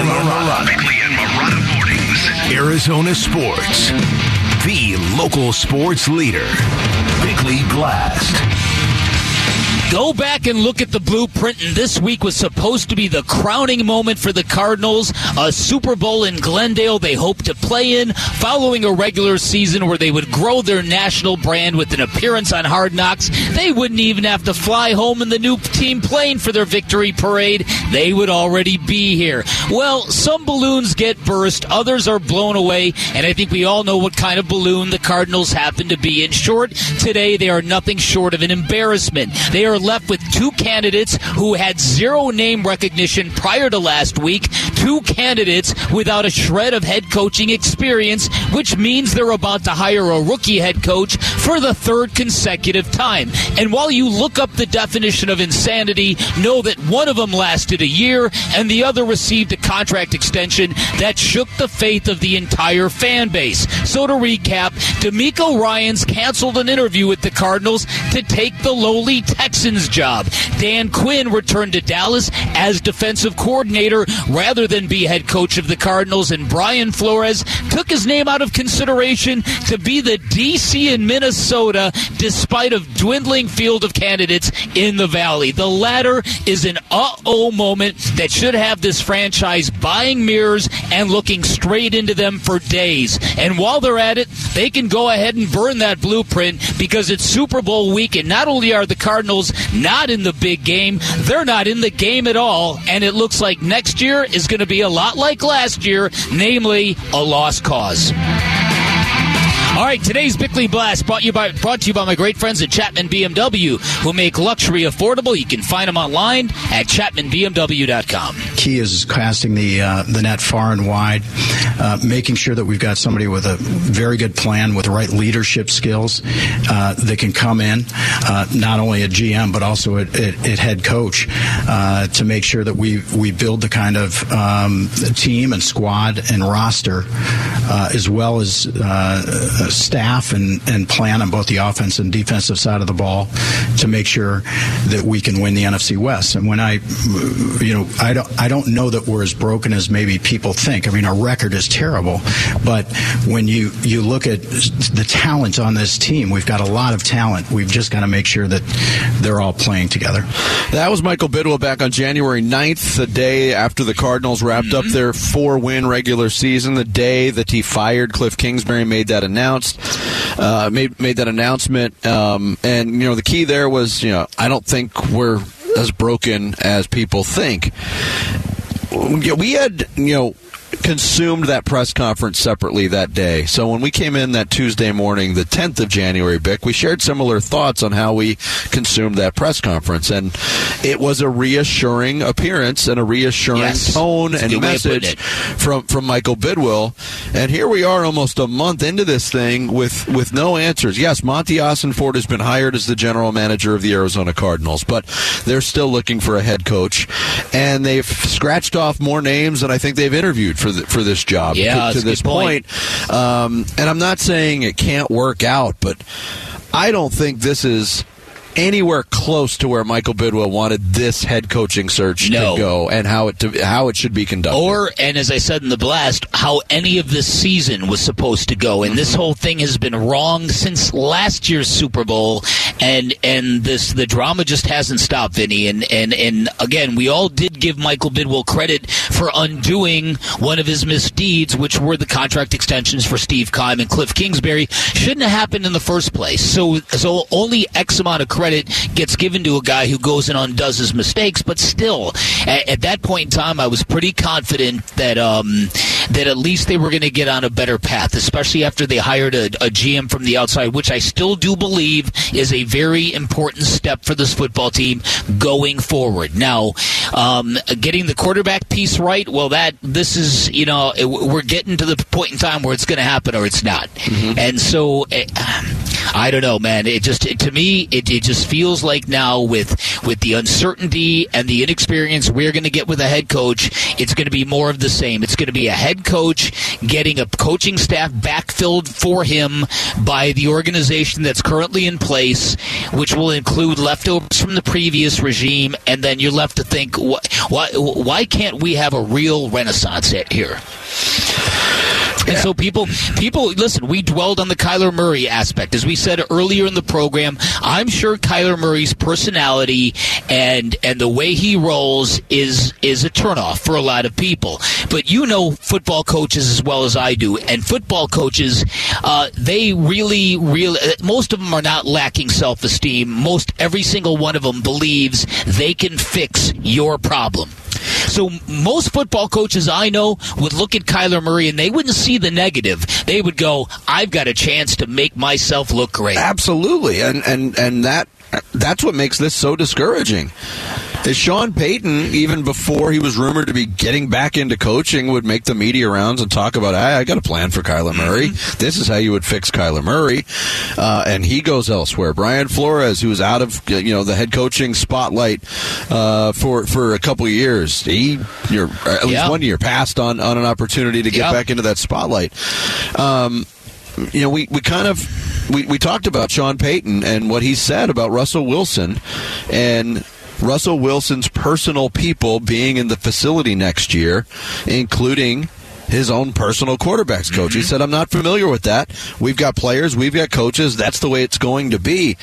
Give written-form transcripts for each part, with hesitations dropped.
and Marotta. Bickley and Marotta mornings. Arizona Sports, the local sports leader. Bickley Blast. Go back and look at the blueprint, and this week was supposed to be the crowning moment for the Cardinals, a Super Bowl in Glendale they hoped to play in, following a regular season where they would grow their national brand with an appearance on Hard Knocks. They wouldn't even have to fly home in the new team plane for their victory parade. They would already be here. Well, some balloons get burst, others are blown away, and I think we all know what kind of balloon the Cardinals happen to be. In short, today they are nothing short of an embarrassment. They are left with two candidates who had zero name recognition prior to last week, two candidates without a shred of head coaching experience, which means they're about to hire a rookie head coach for the third consecutive time. And while you look up the definition of insanity, know that one of them lasted a year and the other received a contract extension that shook the faith of the entire fan base. So to recap, D'Amico Ryans canceled an interview with the Cardinals to take the lowly Texans job. Dan Quinn returned to Dallas as defensive coordinator rather than be head coach of the Cardinals, and Brian Flores took his name out of consideration to be the DC in Minnesota despite a dwindling field of candidates in the Valley. The latter is an uh-oh moment that should have this franchise buying mirrors and looking straight into them for days. And while they're at it, they can go ahead and burn that blueprint because it's Super Bowl week, and not only are the Cardinals not in the big game, they're not in the game at all, and it looks like next year is going to be a lot like last year, namely a lost cause. All right, today's Bickley Blast brought to you by my great friends at Chapman BMW, who make luxury affordable. You can find them online at chapmanbmw.com. Key is casting the net far and wide, making sure that we've got somebody with a very good plan, with the right leadership skills that can come in, not only at GM but also at head coach, to make sure that we build the kind of team and squad and roster, as well as staff and plan on both the offense and defensive side of the ball to make sure that we can win the NFC West. And when I don't know that we're as broken as maybe people think. I mean, our record is terrible, but when you look at the talent on this team, we've got a lot of talent. We've just got to make sure that they're all playing together. That was Michael Bidwell back on January 9th, the day after the Cardinals wrapped up their 4-win regular season, the day that he fired Cliff Kingsbury, made that announced, made that announcement, and the key there was, I don't think we're as broken as people think. We had, consumed that press conference separately that day. So when we came in that Tuesday morning, the 10th of January, Bick, we shared similar thoughts on how we consumed that press conference. And it was a reassuring appearance and a reassuring tone and message from Michael Bidwell. And here we are almost a month into this thing with no answers. Yes, Monti Ossenfort has been hired as the general manager of the Arizona Cardinals, but they're still looking for a head coach. And they've scratched off more names than I think they've interviewed for this job to this point. And I'm not saying it can't work out, but I don't think this is anywhere close to where Michael Bidwell wanted this head coaching search to go and how it should be conducted. Or, and as I said in the blast, how any of this season was supposed to go. And this whole thing has been wrong since last year's Super Bowl, and the drama just hasn't stopped, Vinny. And again, we all did give Michael Bidwell credit for undoing one of his misdeeds, which were the contract extensions for Steve Kime and Cliff Kingsbury. Shouldn't have happened in the first place. So only X amount of credit gets given to a guy who goes and undoes his mistakes, but still, at that point in time, I was pretty confident that at least they were going to get on a better path, especially after they hired a GM from the outside, which I still do believe is a very important step for this football team going forward. Now, getting the quarterback piece right, well, we're getting to the point in time where it's going to happen or it's not. And so I don't know, man. To me, it just feels like now with the uncertainty and the inexperience we're going to get with a head coach, it's going to be more of the same. It's going to be a head coach getting a coaching staff backfilled for him by the organization that's currently in place, which will include leftovers from the previous regime, and then you're left to think, why can't we have a real renaissance here? Yeah. And so people, listen, we dwelled on the Kyler Murray aspect. As we said earlier in the program, I'm sure Kyler Murray's personality and the way he rolls is a turnoff for a lot of people. But you know football coaches as well as I do. And football coaches, they really, most of them are not lacking self-esteem. Most every single one of them believes they can fix your problem. So most football coaches I know would look at Kyler Murray and they wouldn't see the negative. They would go, I've got a chance to make myself look great. Absolutely. And that's what makes this so discouraging. Is Sean Payton, even before he was rumored to be getting back into coaching, would make the media rounds and talk about, I got a plan for Kyler Murray. This is how you would fix Kyler Murray. And he goes elsewhere. Brian Flores, who was out of the head coaching spotlight for a couple of years, at least 1 year passed on an opportunity to get back into that spotlight. We talked about Sean Payton and what he said about Russell Wilson and Russell Wilson's personal people being in the facility next year, including his own personal quarterbacks coach. He said, I'm not familiar with that. We've got players. We've got coaches. That's the way it's going to be.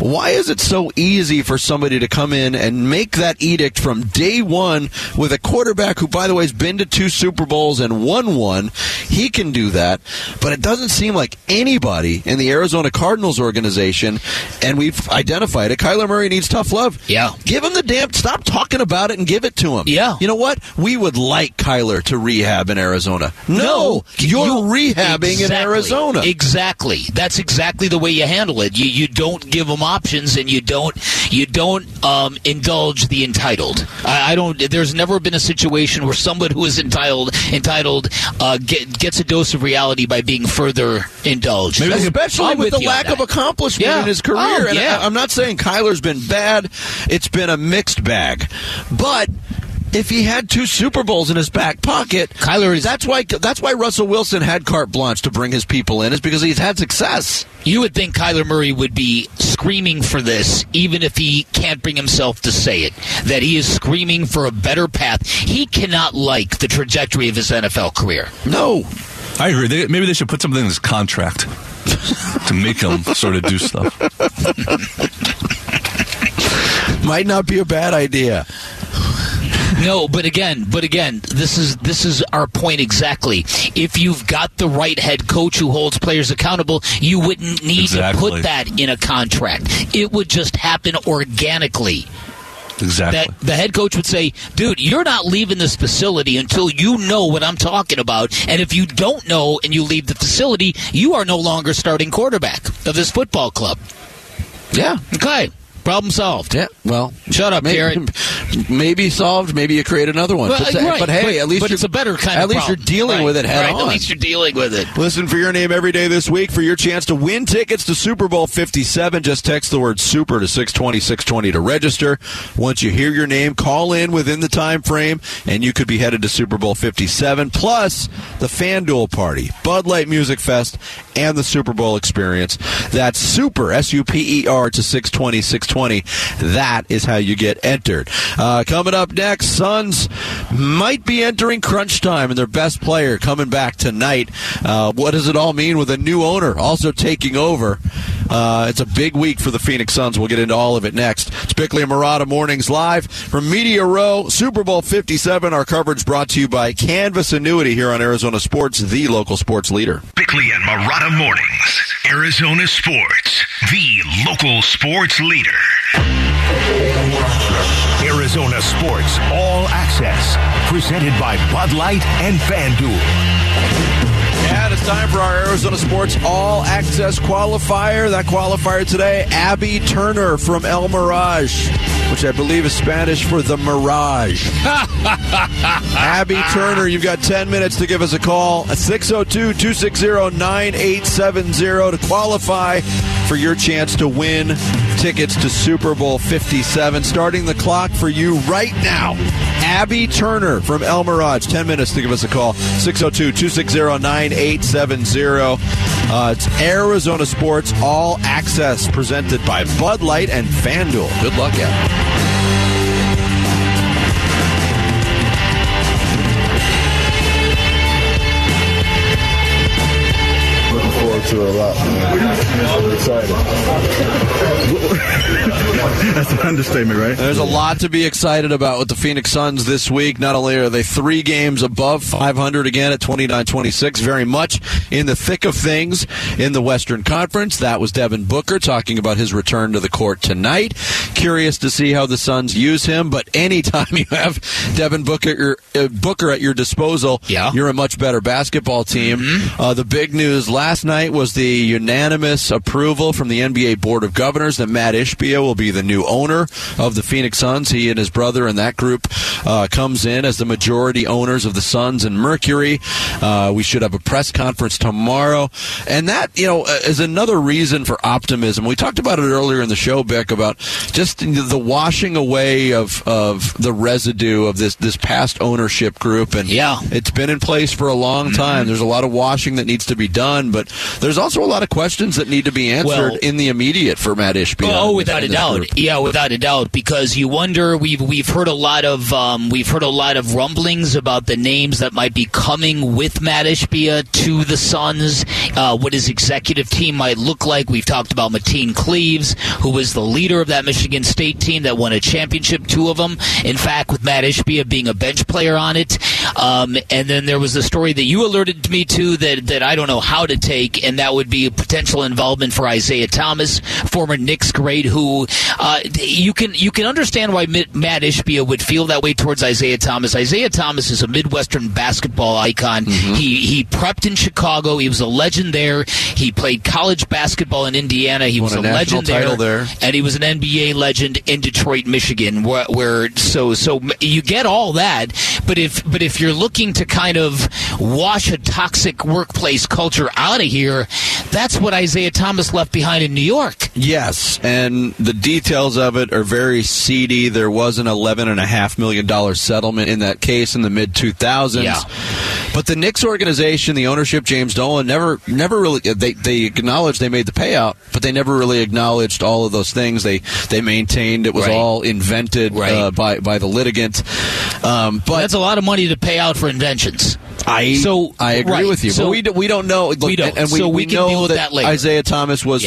Why is it so easy for somebody to come in and make that edict from day one with a quarterback who, by the way, has been to 2 Super Bowls and won one? He can do that, but it doesn't seem like anybody in the Arizona Cardinals organization, and we've identified it, Kyler Murray needs tough love. Yeah. Give him the damn, stop talking about it and give it to him. Yeah. You know what? We would like Kyler to rehab in Arizona. No, you're rehabbing in Arizona. Exactly. That's exactly the way you handle it. You don't give them options, and you don't indulge the entitled. I don't. There's never been a situation where somebody who is entitled gets a dose of reality by being further indulged. Especially with the lack of accomplishment in his career. Oh, yeah. And I'm not saying Kyler's been bad. It's been a mixed bag, but. If he had 2 Super Bowls in his back pocket, that's why Russell Wilson had carte blanche to bring his people in, is because he's had success. You would think Kyler Murray would be screaming for this, even if he can't bring himself to say it, that he is screaming for a better path. He cannot like the trajectory of his NFL career. No. I agree. Maybe they should put something in his contract to make him sort of do stuff. Might not be a bad idea. No, but again, this is our point exactly. If you've got the right head coach who holds players accountable, you wouldn't need to put that in a contract. It would just happen organically. Exactly. That the head coach would say, dude, you're not leaving this facility until you know what I'm talking about. And if you don't know and you leave the facility, you are no longer starting quarterback of this football club. Yeah. Okay. Problem solved. Yeah. Well, shut up, Garrett. Maybe solved. Maybe you create another one. But at least it's a better kind of problem. At least you're dealing with it head on. At least you're dealing with it. Listen for your name every day this week for your chance to win tickets to Super Bowl 57. Just text the word SUPER to 620-620 to register. Once you hear your name, call in within the time frame, and you could be headed to Super Bowl 57, plus the FanDuel party, Bud Light Music Fest, and the Super Bowl experience. That's SUPER, S-U-P-E-R, to 620-620. That is how you get entered. Coming up next, Suns might be entering crunch time, and their best player coming back tonight. What does it all mean with a new owner also taking over? It's a big week for the Phoenix Suns. We'll get into all of it next. It's Bickley and Marotta Mornings Live from Media Row, Super Bowl 57. Our coverage brought to you by Canvas Annuity here on Arizona Sports, the local sports leader. Bickley and Marotta Mornings, Arizona Sports, the local sports leader. Arizona Sports All Access, presented by Bud Light and FanDuel. And it's time for our Arizona Sports All-Access qualifier. That qualifier today, Abby Turner from El Mirage, which I believe is Spanish for the Mirage. Abby Turner, you've got 10 minutes to give us a call, 602-260-9870 to qualify for your chance to win tickets to Super Bowl 57. Starting the clock for you right now, Abby Turner from El Mirage. 10 minutes to give us a call. 602-260-9870. It's Arizona Sports All Access presented by Bud Light and FanDuel. Good luck, Abby. To a lot. I'm excited. That's an understatement, right? There's a lot to be excited about with the Phoenix Suns this week. Not only are they 3 games above 500 again at 29-26, very much in the thick of things in the Western Conference. That was Devin Booker talking about his return to the court tonight. Curious to see how the Suns use him, but anytime you have Devin Booker at your disposal, you're a much better basketball team. Mm-hmm. The big news last night was the unanimous approval from the NBA Board of Governors that Matt Ishbia will be the new owner of the Phoenix Suns. He and his brother and that group comes in as the majority owners of the Suns and Mercury. We should have a press conference tomorrow. And that, you know, is another reason for optimism. We talked about it earlier in the show, Bick, about just the washing away of the residue of this past ownership group. And it's been in place for a long time. Mm-hmm. There's a lot of washing that needs to be done, but there's also a lot of questions that need to be answered in the immediate for Matt Ishbia. Oh, without a doubt. Group. Yeah, without a doubt. Because you wonder, we've heard a lot of rumblings about the names that might be coming with Matt Ishbia to the Suns. What his executive team might look like. We've talked about Mateen Cleaves, who was the leader of that Michigan State team that won a championship, 2 of them. In fact, with Matt Ishbia being a bench player on it. And then there was the story that you alerted me to that I don't know how to take. And that would be potential involvement for Isiah Thomas, former Knicks great, who you can understand why Matt Ishbia would feel that way towards Isiah Thomas. Isiah Thomas is a Midwestern basketball icon. Mm-hmm. He prepped in Chicago. He was a legend there. He played college basketball in Indiana. He was a legend there, and he was an NBA legend in Detroit, Michigan. Where so you get all that, but if you're looking to kind of wash a toxic workplace culture out of here, that's what Isiah Thomas left behind in New York. Yes, and the details of it are very seedy. There was an $11.5 million settlement in that case in the mid-2000s. Yeah. But the Knicks organization, the ownership, James Dolan, never really, they acknowledged they made the payout, but they never really acknowledged all of those things. They maintained it was all invented by the litigant. But that's a lot of money to pay out for inventions. I agree with you. So, but we don't know. Look, we don't. And we can know deal with that later. Isiah Thomas was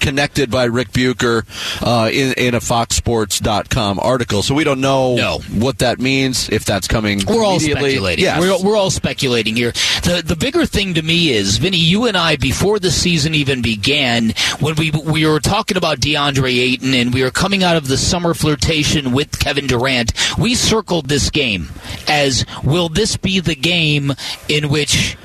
connected by Rick Bucher in a FoxSports.com article. So we don't know what that means, if that's coming immediately. All speculating. Yes. We're all speculating here. The bigger thing to me is, Vinny, you and I, before the season even began, when we were talking about DeAndre Ayton and we were coming out of the summer flirtation with Kevin Durant, we circled this game as, will this be the game in which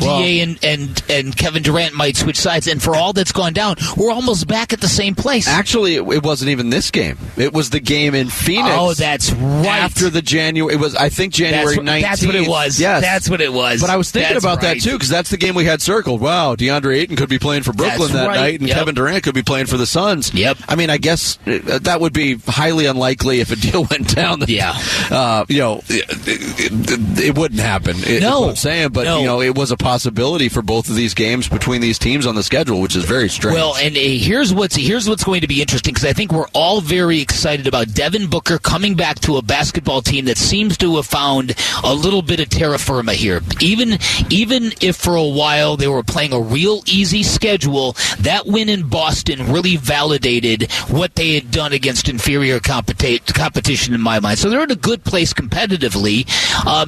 DA and Kevin Durant might switch sides, and for all that's gone down, we're almost back at the same place. Actually, it wasn't even this game. It was the game in Phoenix. Oh, that's right. After the January, it was, I think, January 19th. That's what it was. Yes. That's what it was. But I was thinking that too, because that's the game we had circled. Wow, DeAndre Ayton could be playing for Brooklyn night, and Kevin Durant could be playing for the Suns. Yep. I mean, I guess that would be highly unlikely if a deal went down. It wouldn't happen. That's what I'm saying, but it was a possibility for both of these games between these teams on the schedule, which is very strange. Well, and here's what's going to be interesting, because I think we're all very excited about Devin Booker coming back to a basketball team that seems to have found a little bit of terra firma here. Even if for a while they were playing a real easy schedule, that win in Boston really validated what they had done against inferior competition in my mind. So they're in a good place competitively,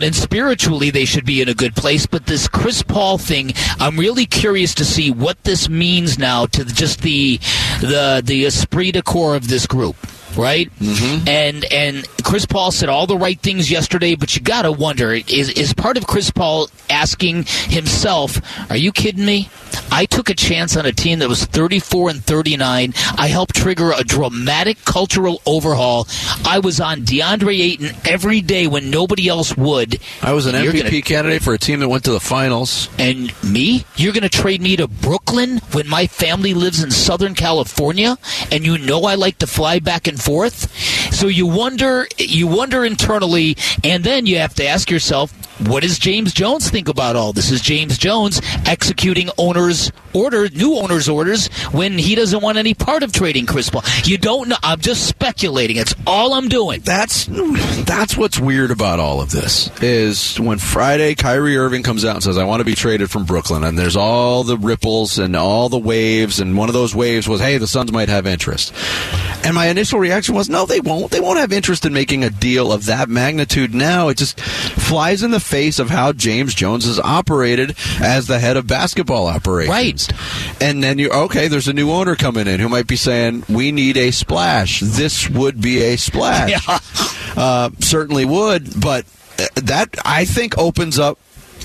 and spiritually they should be in a good place, but this Chris Paul thing, I'm really curious to see what this means now to just the esprit de corps of this group. right? Mm-hmm. And Chris Paul said all the right things yesterday, but you got to wonder, is part of Chris Paul asking himself, are you kidding me? I took a chance on a team that was 34-39. I helped trigger a dramatic cultural overhaul. I was on DeAndre Ayton every day when nobody else would. I was an MVP candidate for a team that went to the finals. And me? You're going to trade me to Brooklyn when my family lives in Southern California? And you know I like to fly back and forth? So you wonder internally, and then you have to ask yourself, what does James Jones think about all this? Is James Jones executing new owner's orders when he doesn't want any part of trading Chris Paul? You don't know. I'm just speculating. It's all I'm doing. That's what's weird about all of this is when Friday Kyrie Irving comes out and says, I want to be traded from Brooklyn, and there's all the ripples and all the waves, and one of those waves was, hey, the Suns might have interest. And my initial reaction was, no, they won't. They won't have interest in making a deal of that magnitude now. It just flies in the face of how James Jones has operated as the head of basketball operations. Right. And then there's a new owner coming in who might be saying, we need a splash. This would be a splash. Yeah. Certainly would, but that, I think, opens up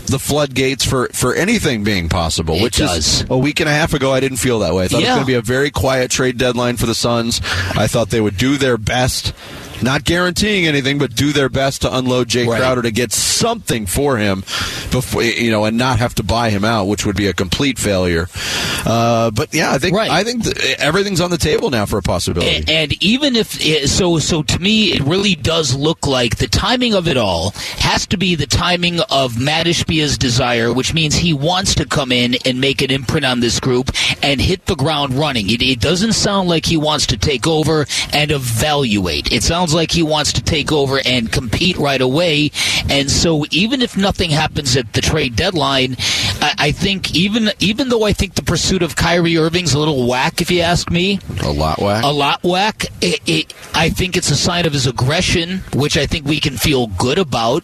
the floodgates for anything being possible, which is a week and a half ago I didn't feel that way. I thought it was going to be a very quiet trade deadline for the Suns. I thought they would do their best, not guaranteeing anything, but do their best to unload Jay Crowder to get something for him before, and not have to buy him out, which would be a complete failure. I think everything's on the table now for a possibility. And even if so to me, it really does look like the timing of it all has to be the timing of Matt Ishbia's desire, which means he wants to come in and make an imprint on this group and hit the ground running. It doesn't sound like he wants to take over and evaluate. It sounds like he wants to take over and compete right away. And so even if nothing happens at the trade deadline, I think even though I think the pursuit of Kyrie Irving's a little whack, if you ask me. A lot whack. I think it's a sign of his aggression, which I think we can feel good about.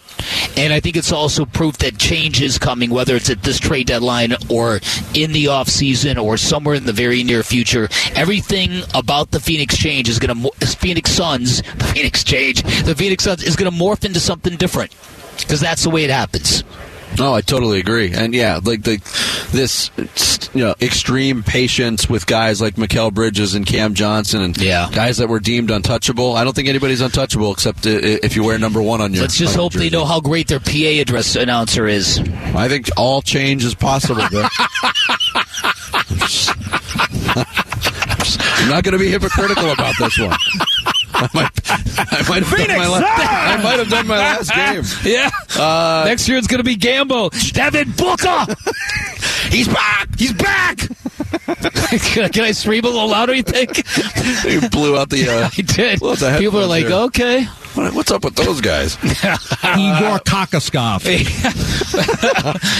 And I think it's also proof that change is coming, whether it's at this trade deadline or in the offseason or somewhere in the very near future. Everything about the Phoenix Suns is going to morph into something different, because that's the way it happens. No, I totally agree. And yeah, like this extreme patience with guys like Mikal Bridges and Cam Johnson and guys that were deemed untouchable. I don't think anybody's untouchable except if you wear number 1 on your jersey. Let's just hope they know how great their PA address announcer is. I think all change is possible, bro. I'm not going to be hypocritical about this one. I might have done my last game. Yeah. Next year it's going to be Gambo. Devin Booker. He's back. He's back. Can I scream a little louder, you think? You blew out the... I did. People are like, there. Okay. What's up with those guys? Igor Kokoskov.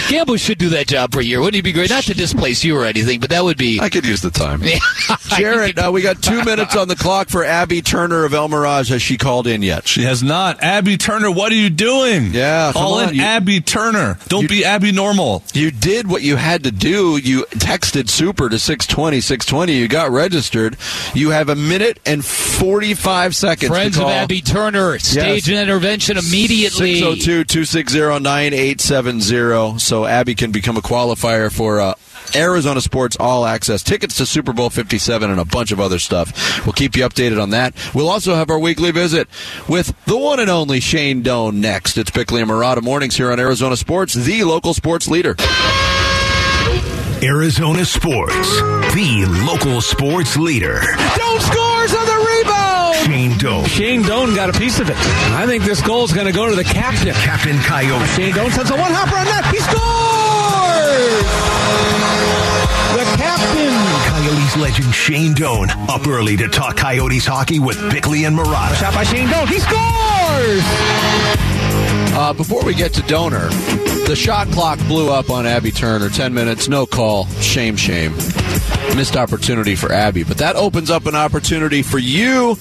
Gambo should do that job for a year. Wouldn't he be great? Not to displace you or anything, but that would be... I could use the time. Jared, we got 2 minutes on the clock for Abby Turner of El Mirage. Has she called in yet? She has not. Abby Turner, what are you doing? Yeah, all in, Abby Turner. Don't be Abby Normal. You did what you had to do. You texted Super to 620. You got registered. You have a minute and 45 seconds Friends to call. Of Abby Turner. Stage an intervention immediately. 602-260-9870. So Abby can become a qualifier for Arizona Sports All Access, tickets to Super Bowl 57, and a bunch of other stuff. We'll keep you updated on that. We'll also have our weekly visit with the one and only Shane Doan next. It's Bickley and Marotta mornings here on Arizona Sports, the local sports leader. Arizona Sports, the local sports leader. Doan scores on the rebound. Shane Doan got a piece of it. And I think this goal is going to go to the captain. Captain Coyote. Shane Doan sends a one-hopper on net. He scores! The captain. Coyotes legend Shane Doan up early to talk Coyotes hockey with Bickley and Marotta. Shot by Shane Doan. He scores! Before we get to Doner, the shot clock blew up on Abby Turner. 10 minutes, no call. Shame. Missed opportunity for Abby. But that opens up an opportunity for you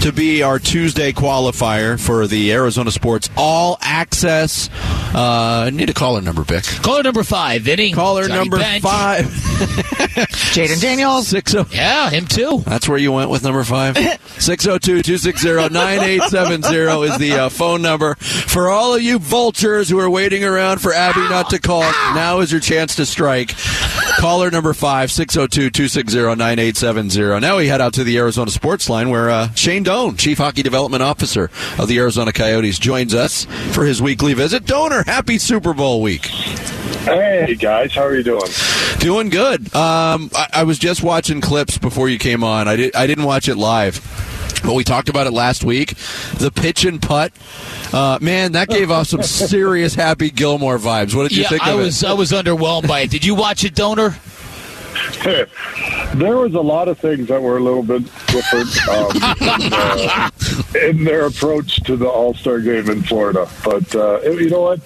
to be our Tuesday qualifier for the Arizona Sports All Access I need a caller number, Bick. Caller number 5, Vinny. Caller Johnny number Bench. 5. Jaden Daniels. 60. Yeah, him too. That's where you went with number 5. 602-260-9870 is the phone number. For all of you vultures who are waiting around for Abby not to call, now is your chance to strike. Caller number 5, 602-260-9870. Now we head out to the Arizona Sports Line where Shane Doan, Chief Hockey Development Officer of the Arizona Coyotes, joins us for his weekly visit. Doaner, happy Super Bowl week. Hey, guys. How are you doing? Doing good. I was just watching clips before you came on. I didn't watch it live, but we talked about it last week. The pitch and putt. Man, that gave off some serious Happy Gilmore vibes. What did you think of it? I was underwhelmed by it. Did you watch it, Doaner? There was a lot of things that were a little bit different in their approach to the All-Star game in Florida. But you know what?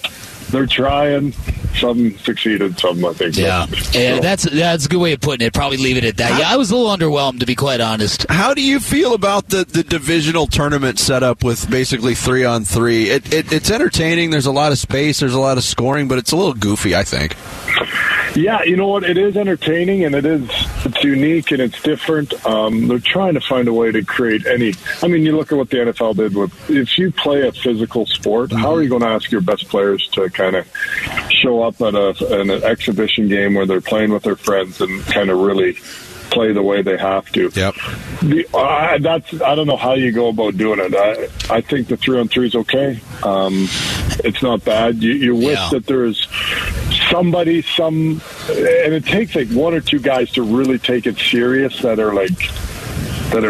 They're trying. Some succeeded, some I think. Yeah, yeah, that's a good way of putting it. Probably leave it at that. Yeah, I was a little underwhelmed, to be quite honest. How do you feel about the divisional tournament setup with basically 3-on-3? It's entertaining. There's a lot of space. There's a lot of scoring, but it's a little goofy, I think. Yeah, you know what? It is entertaining, and it's unique, and it's different. They're trying to find a way to create any – I mean, you look at what the NFL did with – if you play a physical sport, how are you going to ask your best players to kind of show up at an exhibition game where they're playing with their friends and kind of really – play the way they have to. Yep. I don't know how you go about doing it. I think the 3-on-3 is okay. It's not bad. You wish that there's somebody, and it takes like one or two guys to really take it serious that are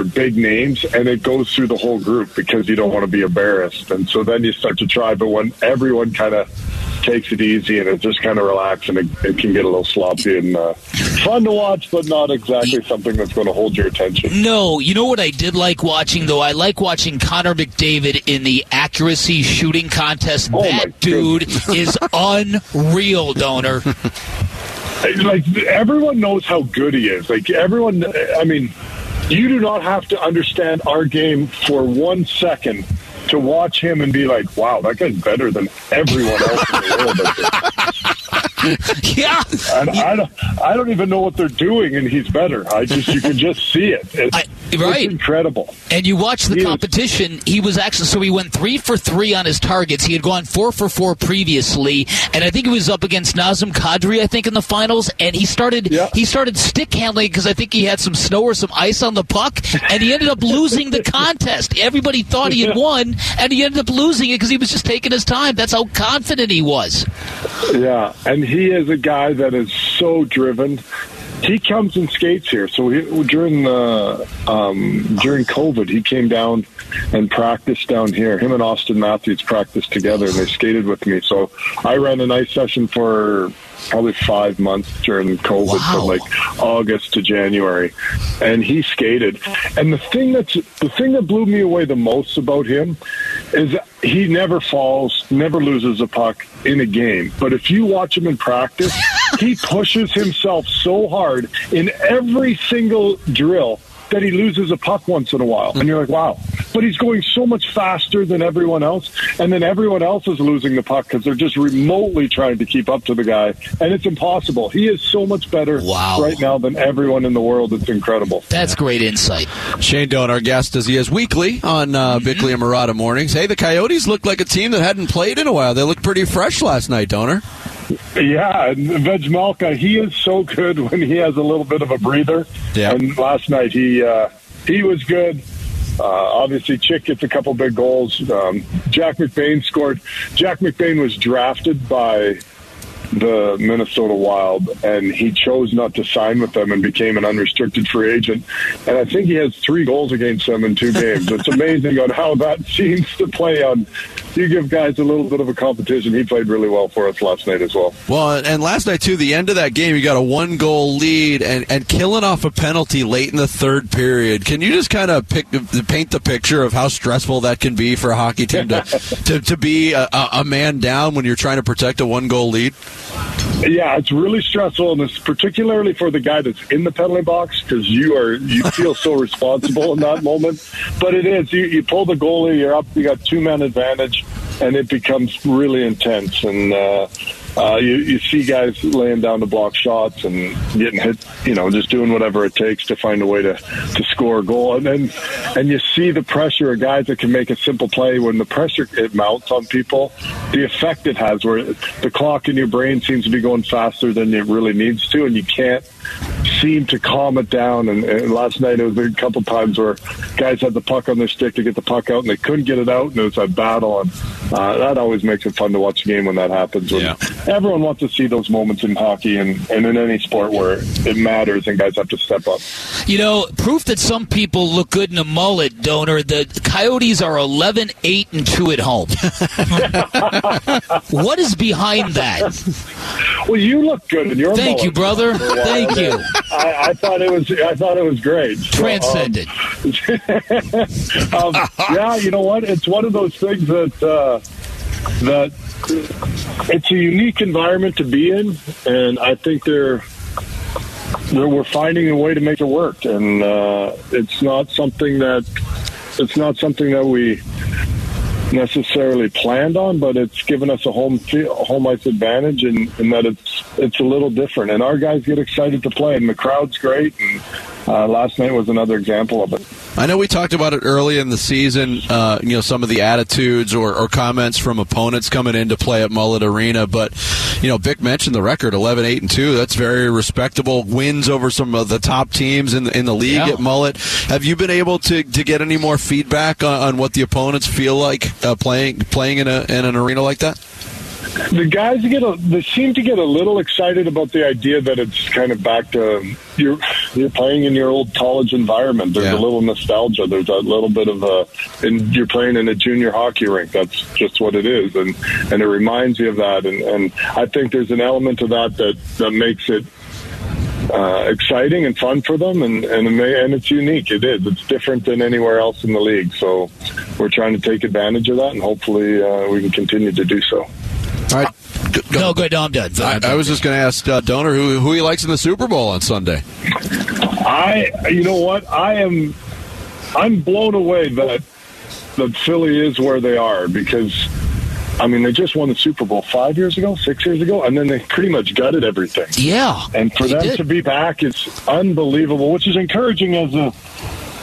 big names, and it goes through the whole group because you don't want to be embarrassed. And so then you start to try, but when everyone kind of takes it easy and it just kind of relaxes, and it can get a little sloppy and fun to watch, but not exactly something that's going to hold your attention. No, you know what I did like watching, though? I like watching Connor McDavid in the accuracy shooting contest. Oh, that dude is unreal, Doaner. Like, everyone knows how good he is. Like, everyone, I mean, you do not have to understand our game for 1 second to watch him and be like, wow, that guy's better than everyone else in the world. Yeah. And I don't even know what they're doing, and he's better. You can just see it. It's incredible. And you watch the competition. He was actually, so he went 3 for 3 on his targets. He had gone 4 for 4 previously, and I think he was up against Nazem Kadri, I think, in the finals, and he started stick handling because I think he had some snow or some ice on the puck, and he ended up losing the contest. Everybody thought he had won, and he ended up losing it because he was just taking his time. That's how confident he was. Yeah, and he is a guy that is so driven. He comes and skates here. So during COVID, he came down and practiced down here. Him and Austin Matthews practiced together, and they skated with me. So I ran an ice session for probably 5 months during COVID, from like August to January, and he skated. And the thing that blew me away the most about him is that he never falls, never loses a puck in a game. But if you watch him in practice, he pushes himself so hard in every single drill that he loses a puck once in a while. And you're like, wow. But he's going so much faster than everyone else, and then everyone else is losing the puck because they're just remotely trying to keep up to the guy, and it's impossible. He is so much better right now than everyone in the world. It's incredible. That's great insight. Shane Doan, our guest, as he is weekly on Bickley and Marotta mornings. Hey, the Coyotes looked like a team that hadn't played in a while. They looked pretty fresh last night, Doaner. Yeah, and Vejmelka, he is so good when he has a little bit of a breather. Yeah. And last night he was good. Obviously, Chick gets a couple big goals. Jack McBain scored. Jack McBain was drafted by the Minnesota Wild, and he chose not to sign with them and became an unrestricted free agent. And I think he has 3 goals against them in 2 games. It's amazing on how that seems to play on. You give guys a little bit of a competition. He played really well for us last night as well. Well, and last night, too, the end of that game, you got a 1-goal lead and killing off a penalty late in the third period. Can you just kind of paint the picture of how stressful that can be for a hockey team to be a man down when you're trying to protect a 1-goal lead? Yeah, it's really stressful, and it's particularly for the guy that's in the penalty box because you feel so responsible in that moment. But it is. You pull the goalie, you're up, you got 2-man advantage, and it becomes really intense. And you see guys laying down to block shots and getting hit, just doing whatever it takes to find a way to score a goal. And you see the pressure of guys that can make a simple play. When the pressure it mounts on people, the effect it has where the clock in your brain seems to be going faster than it really needs to, and you can't seem to calm it down. And last night it was a couple times where guys had the puck on their stick to get the puck out and they couldn't get it out, and it was a battle. And that always makes it fun to watch a game when that happens. Yeah. Everyone wants to see those moments in hockey and in any sport where it matters and guys have to step up. Proof that some people look good in a mullet, Donor, the Coyotes are 11-8-2 at home. What is behind that? Well, you look good in your mullet. Thank you, brother. Wow. Thank you. I thought it was. I thought it was great. Transcendent. Yeah, you know what? It's one of those things that it's a unique environment to be in, and I think we're finding a way to make it work. And it's not something that we necessarily planned on, but it's given us a home ice advantage, and that it's a little different, and our guys get excited to play, and the crowd's great, and last night was another example of it. I know we talked about it early in the season, some of the attitudes or comments from opponents coming in to play at Mullet Arena, but Bick mentioned the record, 11-8-2. That's very respectable wins over some of the top teams in the league at Mullet. Have you been able to get any more feedback on what the opponents feel like playing in an arena like that? The guys they seem to get a little excited about the idea that it's kind of back to you're playing in your old college environment. There's a little nostalgia. There's a little bit of and you're playing in a junior hockey rink. That's just what it is, and it reminds you of that. And I think there's an element of that makes it exciting and fun for them, and it's unique. It is. It's different than anywhere else in the league. So we're trying to take advantage of that, and hopefully we can continue to do so. All right. No, good. No, I'm done. I was just going to ask Donor who he likes in the Super Bowl on Sunday. You know what? I'm blown away that Philly is where they are, because they just won the Super Bowl 6 years ago, and then they pretty much gutted everything. Yeah, and for them to be back is unbelievable, which is encouraging as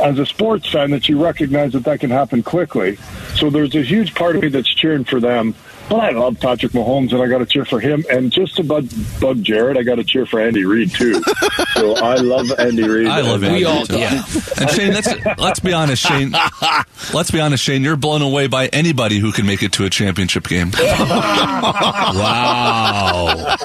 a sports fan that you recognize that can happen quickly. So there's a huge part of me that's cheering for them. But I love Patrick Mahomes, and I got to cheer for him. And just to bug Jared, I got to cheer for Andy Reid too. So I love Andy Reid. I love Andy Reid too. Yeah. And Shane, let's be honest, Shane. You're blown away by anybody who can make it to a championship game. Wow.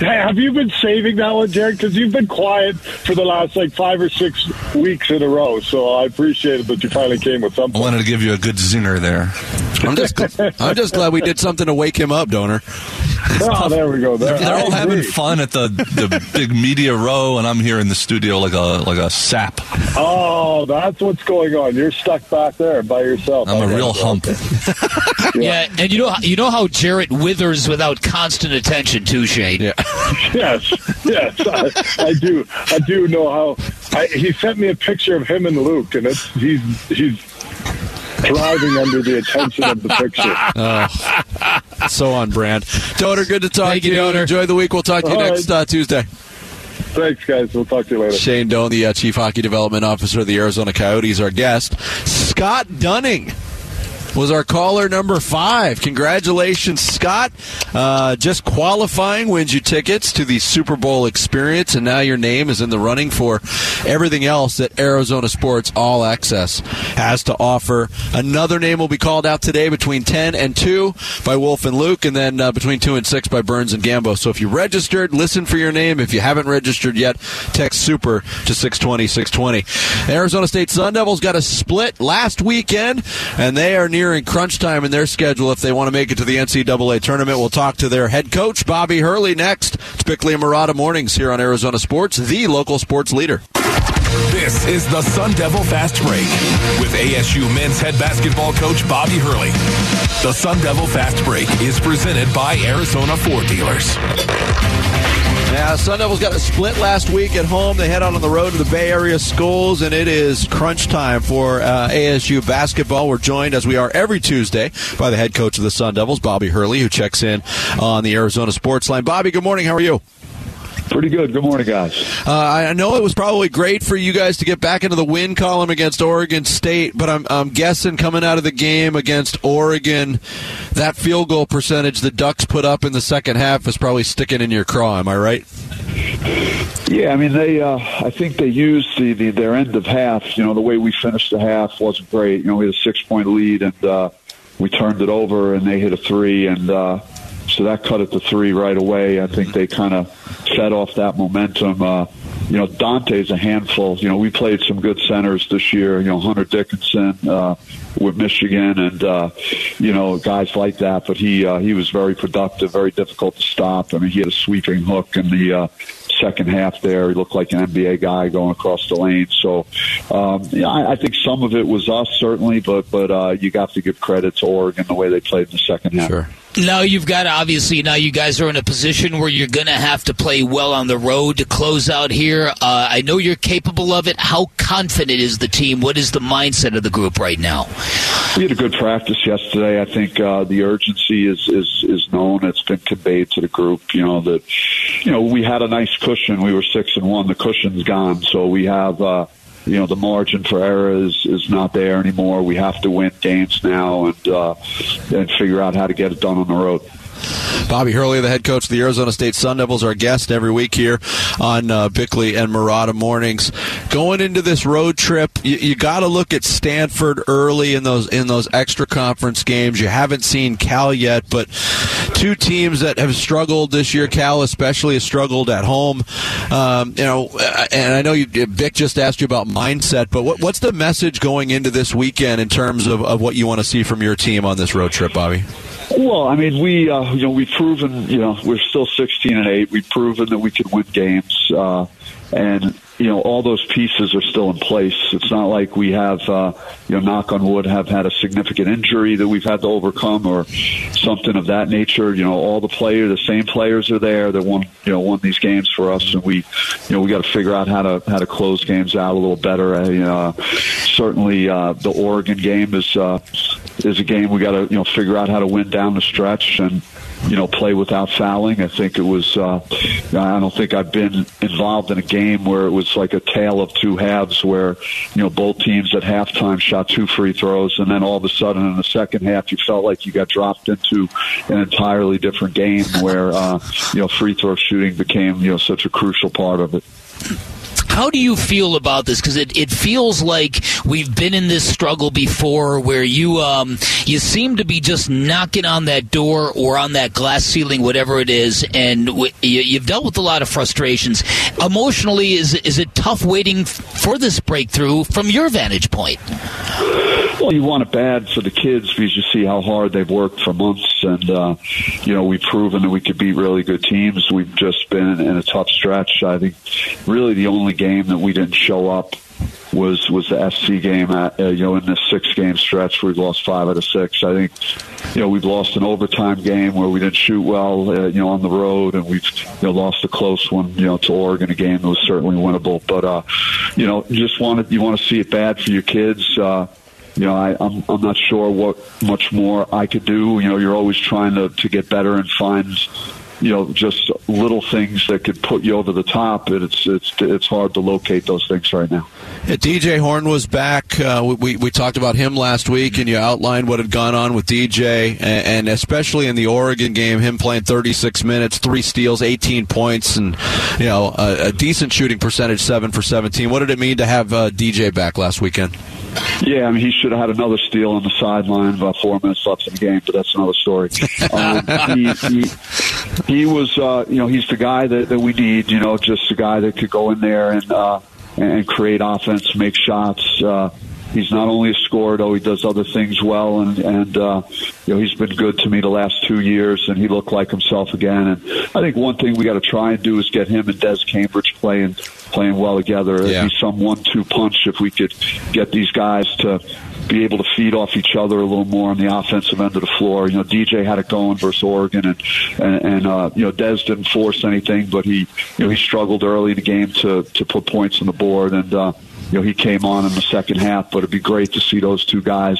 Hey, have you been saving that one, Jared? Because you've been quiet for the last 5 or 6 weeks in a row. So I appreciated that you finally came with something. I wanted to give you a good zinger there. I'm just glad we did something to wake him up, Donor. Oh, there we go. They're all having fun at the big media row, and I'm here in the studio like a sap. Oh, that's what's going on. You're stuck back there by yourself. I'm a real hump. Yeah, and you know how Jarrett withers without constant attention too, Shane. Yeah. yes, I do know how. He sent me a picture of him and Luke, and he's thriving under the attention of the picture. Oh, so on brand. Donor, good to talk to you. Donor. Enjoy the week. We'll talk to you next Tuesday. Thanks, guys. We'll talk to you later. Shane Doan, the Chief Hockey Development Officer of the Arizona Coyotes, our guest. Scott Dunning was our caller number 5. Congratulations, Scott. Just qualifying wins you tickets to the Super Bowl experience, and now your name is in the running for everything else that Arizona Sports All Access has to offer. Another name will be called out today between 10 and 2 by Wolf and Luke, and then between 2 and 6 by Burns and Gambo. So if you registered, listen for your name. If you haven't registered yet, text SUPER to 620-620. Arizona State Sun Devils got a split last weekend, and they are near in crunch time in their schedule if they want to make it to the NCAA tournament. We'll talk to their head coach, Bobby Hurley, next. It's Bickley and Marotta Mornings here on Arizona Sports, the local sports leader. This is the Sun Devil Fast Break with ASU men's head basketball coach Bobby Hurley. The Sun Devil Fast Break is presented by Arizona Ford Dealers. Yeah, Sun Devils got a split last week at home. They head out on the road to the Bay Area schools, and it is crunch time for ASU basketball. We're joined, as we are every Tuesday, by the head coach of the Sun Devils, Bobby Hurley, who checks in on the Arizona Sports Line. Bobby, good morning. How are you? Pretty good. Good morning, guys. I know it was probably great for you guys to get back into the win column against Oregon State, but I'm guessing coming out of the game against Oregon, that field goal percentage the Ducks put up in the second half is probably sticking in your craw. Am I right? Yeah, I mean, they. I think they used their end of half. You know, the way we finished the half wasn't great. You know, we had a 6-point lead, and we turned it over, and they hit a three, and so that cut it to three right away. I think they kind of set off that momentum. You know, Dante's a handful. You know, we played some good centers this year. You know, Hunter Dickinson with Michigan and, you know, guys like that. But he was very productive, very difficult to stop. I mean, he had a sweeping hook in the second half there. He looked like an NBA guy going across the lane. So, you know, I think some of it was us, certainly, but you got to give credit to Oregon the way they played in the second half. Sure. Now you've got, obviously, now you guys are in a position where you're going to have to play well on the road to close out here. I know you're capable of it. How confident is the team? What is the mindset of the group right now? We had a good practice yesterday. I think the urgency is known. It's been conveyed to the group. You know, that, you know, we had a nice cushion. We were 6-1. The cushion's gone. So we have, you know, the margin for error is not there anymore. We have to win games now and figure out how to get it done on the road. Bobby Hurley, the head coach of the Arizona State Sun Devils, our guest every week here on Bickley and Marotta mornings. Going into this road trip, you got to look at Stanford early in those extra conference games. You haven't seen Cal yet, but two teams that have struggled this year. Cal especially has struggled at home. You know, and I know Vic just asked you about mindset, but what's the message going into this weekend in terms of what you want to see from your team on this road trip, Bobby? Well, I mean, we you know, we've proven, you know, we're still 16-8. We've proven that we can win games, and you know, all those pieces are still in place. It's not like we have, you know, knock on wood, have had a significant injury that we've had to overcome or something of that nature. You know, all the same players are there that won these games for us, and we got to figure out how to close games out a little better. And, certainly, the Oregon game is a game we got to, you know, figure out how to win down the stretch and, you know, play without fouling. I think it was, I don't think I've been involved in a game where it was like a tale of two halves where, you know, both teams at halftime shot two free throws and then all of a sudden in the second half you felt like you got dropped into an entirely different game where, you know, free throw shooting became, you know, such a crucial part of it. How do you feel about this? Because it feels like we've been in this struggle before where you seem to be just knocking on that door or on that glass ceiling, whatever it is, and you've dealt with a lot of frustrations. Emotionally, is it tough waiting for this breakthrough from your vantage point? Well, you want it bad for the kids because you see how hard they've worked for months, and you know, we've proven that we could beat really good teams. We've just been in a tough stretch. I think really the only game that we didn't show up was the SC game. You know, in this 6-game stretch, we lost 5 out of 6. I think, you know, we've lost an overtime game where we didn't shoot well, you know, on the road, and we've, you know, lost a close one, you know, to Oregon, a game that was certainly winnable. But you know, you want to see it bad for your kids. You know, I'm not sure what much more I could do. You know, you're always trying to get better and find, you know, just little things that could put you over the top. It's hard to locate those things right now. Yeah, DJ Horn was back. We talked about him last week, and you outlined what had gone on with DJ, and especially in the Oregon game, him playing 36 minutes, 3 steals, 18 points, and, you know, a decent shooting percentage, 7 for 17. What did it mean to have DJ back last weekend? Yeah, I mean, he should have had another steal on the sideline about 4 minutes left in the game, but that's another story. He was, you know, he's the guy that we need, you know, just the guy that could go in there and create offense, make shots, He's not only a scorer, though, he does other things well, and you know, he's been good to me the last 2 years, and he looked like himself again. And I think one thing we got to try and do is get him and Des Cambridge playing well together. Yeah. It'd be some 1-2 punch if we could get these guys to be able to feed off each other a little more on the offensive end of the floor. You know, DJ had it going versus Oregon, and you know, Des didn't force anything, but he struggled early in the game to put points on the board, and you know, he came on in the second half. But it'd be great to see those two guys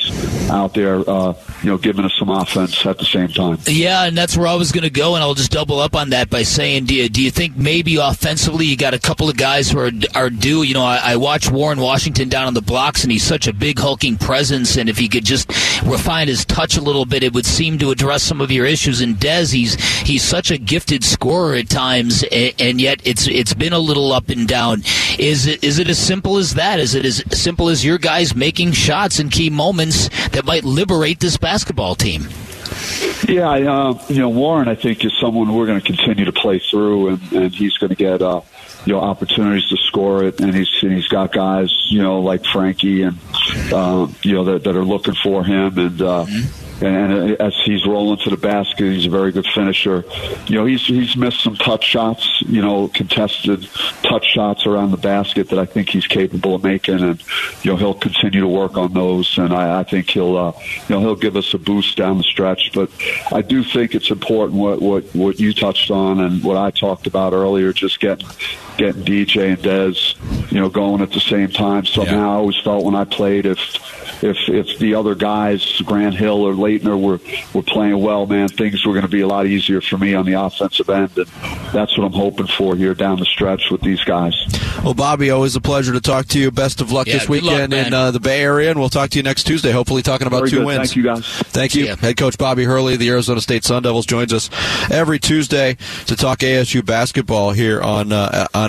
out there, you know, giving us some offense at the same time. Yeah, and that's where I was going to go, and I'll just double up on that by saying, do you think maybe offensively you got a couple of guys who are due? You know, I watch Warren Washington down on the blocks, and he's such a big hulking presence, and if he could just refine his touch a little bit, it would seem to address some of your issues. And Des, he's such a gifted scorer at times, and yet it's been a little up and down. Is it as simple as that? Is it as simple as your guys making shots in key moments that might liberate this basketball team? Yeah, you know, Warren, I think, is someone we're going to continue to play through, and he's going to get you know, opportunities to score it, and he's got guys, you know, like Frankie and you know, that are looking for him, and as he's rolling to the basket, he's a very good finisher. You know, he's missed some touch shots, you know, contested touch shots around the basket that I think he's capable of making, and you know, he'll continue to work on those, and I think he'll give us a boost down the stretch. But I do think it's important what you touched on and what I talked about earlier, just getting DJ and Des, you know, going at the same time. Somehow, yeah. I always felt when I played, if the other guys, Grant Hill or Leitner, were playing well, man, things were going to be a lot easier for me on the offensive end, and that's what I'm hoping for here down the stretch with these guys. Well, Bobby, always a pleasure to talk to you. Best of luck this weekend in the Bay Area, and we'll talk to you next Tuesday, hopefully talking about two wins. Thank you, guys. Thank you. Yeah. Head coach Bobby Hurley of the Arizona State Sun Devils joins us every Tuesday to talk ASU basketball here on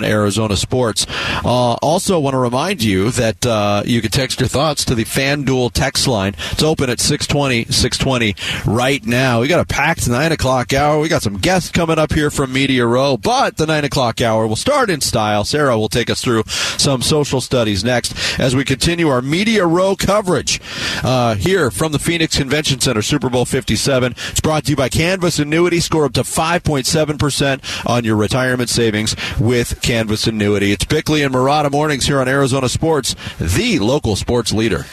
Arizona Sports. Also want to remind you that you can text your thoughts to the FanDuel text line. It's open at 620 right now. We got a packed 9 o'clock hour. We got some guests coming up here from Media Row, but the 9 o'clock hour will start in style. Sarah will take us through some social studies next as we continue our Media Row coverage here from the Phoenix Convention Center, Super Bowl 57. It's brought to you by Canvas Annuity. Score up to 5.7% on your retirement savings with Canvas Annuity. It's Bickley and Marotta mornings here on Arizona Sports, the local sports leader.